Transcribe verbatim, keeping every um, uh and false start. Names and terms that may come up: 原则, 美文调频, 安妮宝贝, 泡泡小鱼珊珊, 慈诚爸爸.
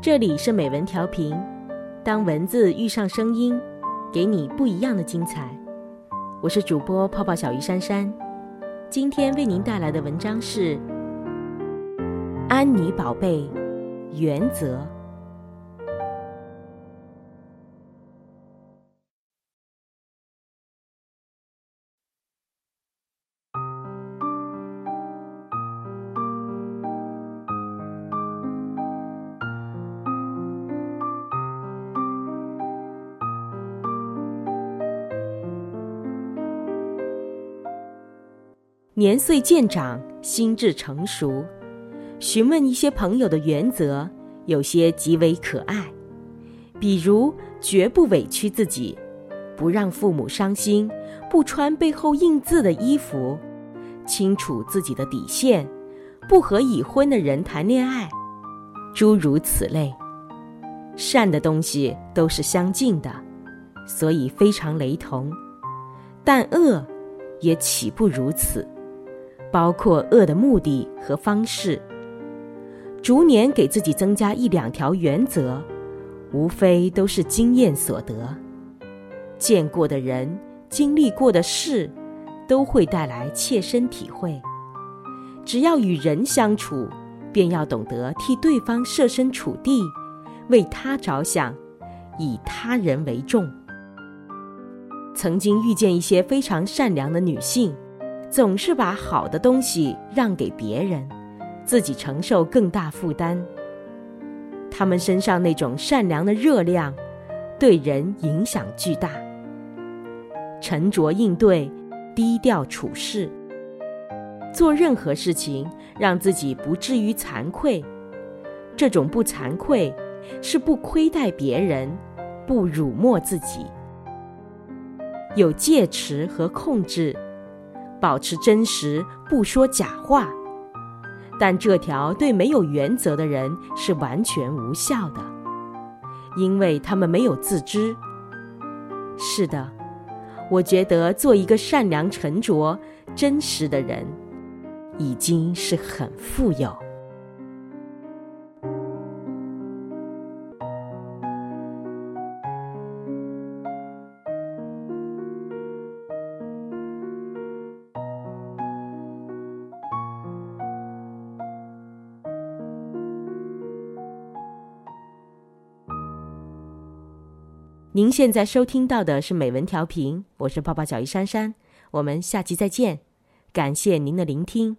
这里是美文调频，当文字遇上声音，给你不一样的精彩。我是主播泡泡小鱼珊珊，今天为您带来的文章是安妮宝贝原则。年岁渐长，心智成熟，询问一些朋友的原则，有些极为可爱，比如绝不委屈自己，不让父母伤心，不穿背后印字的衣服，清楚自己的底线，不和已婚的人谈恋爱，诸如此类。善的东西都是相近的，所以非常雷同，但恶也岂不如此，包括恶的目的和方式。逐年给自己增加一两条原则，无非都是经验所得，见过的人，经历过的事，都会带来切身体会。只要与人相处，便要懂得替对方设身处地，为他着想，以他人为重。曾经遇见一些非常善良的女性，总是把好的东西让给别人，自己承受更大负担。她们身上那种善良的热量，对人影响巨大。沉着应对，低调处事，做任何事情让自己不至于惭愧。这种不惭愧，是不亏待别人，不辱没自己。有戒持和控制，保持真实，不说假话，但这条对没有原则的人是完全无效的，因为他们没有自知。是的，我觉得做一个善良、沉着、真实的人，已经是很富有。您现在收听到的是美文调频，我是泡泡小鱼珊珊，我们下期再见，感谢您的聆听。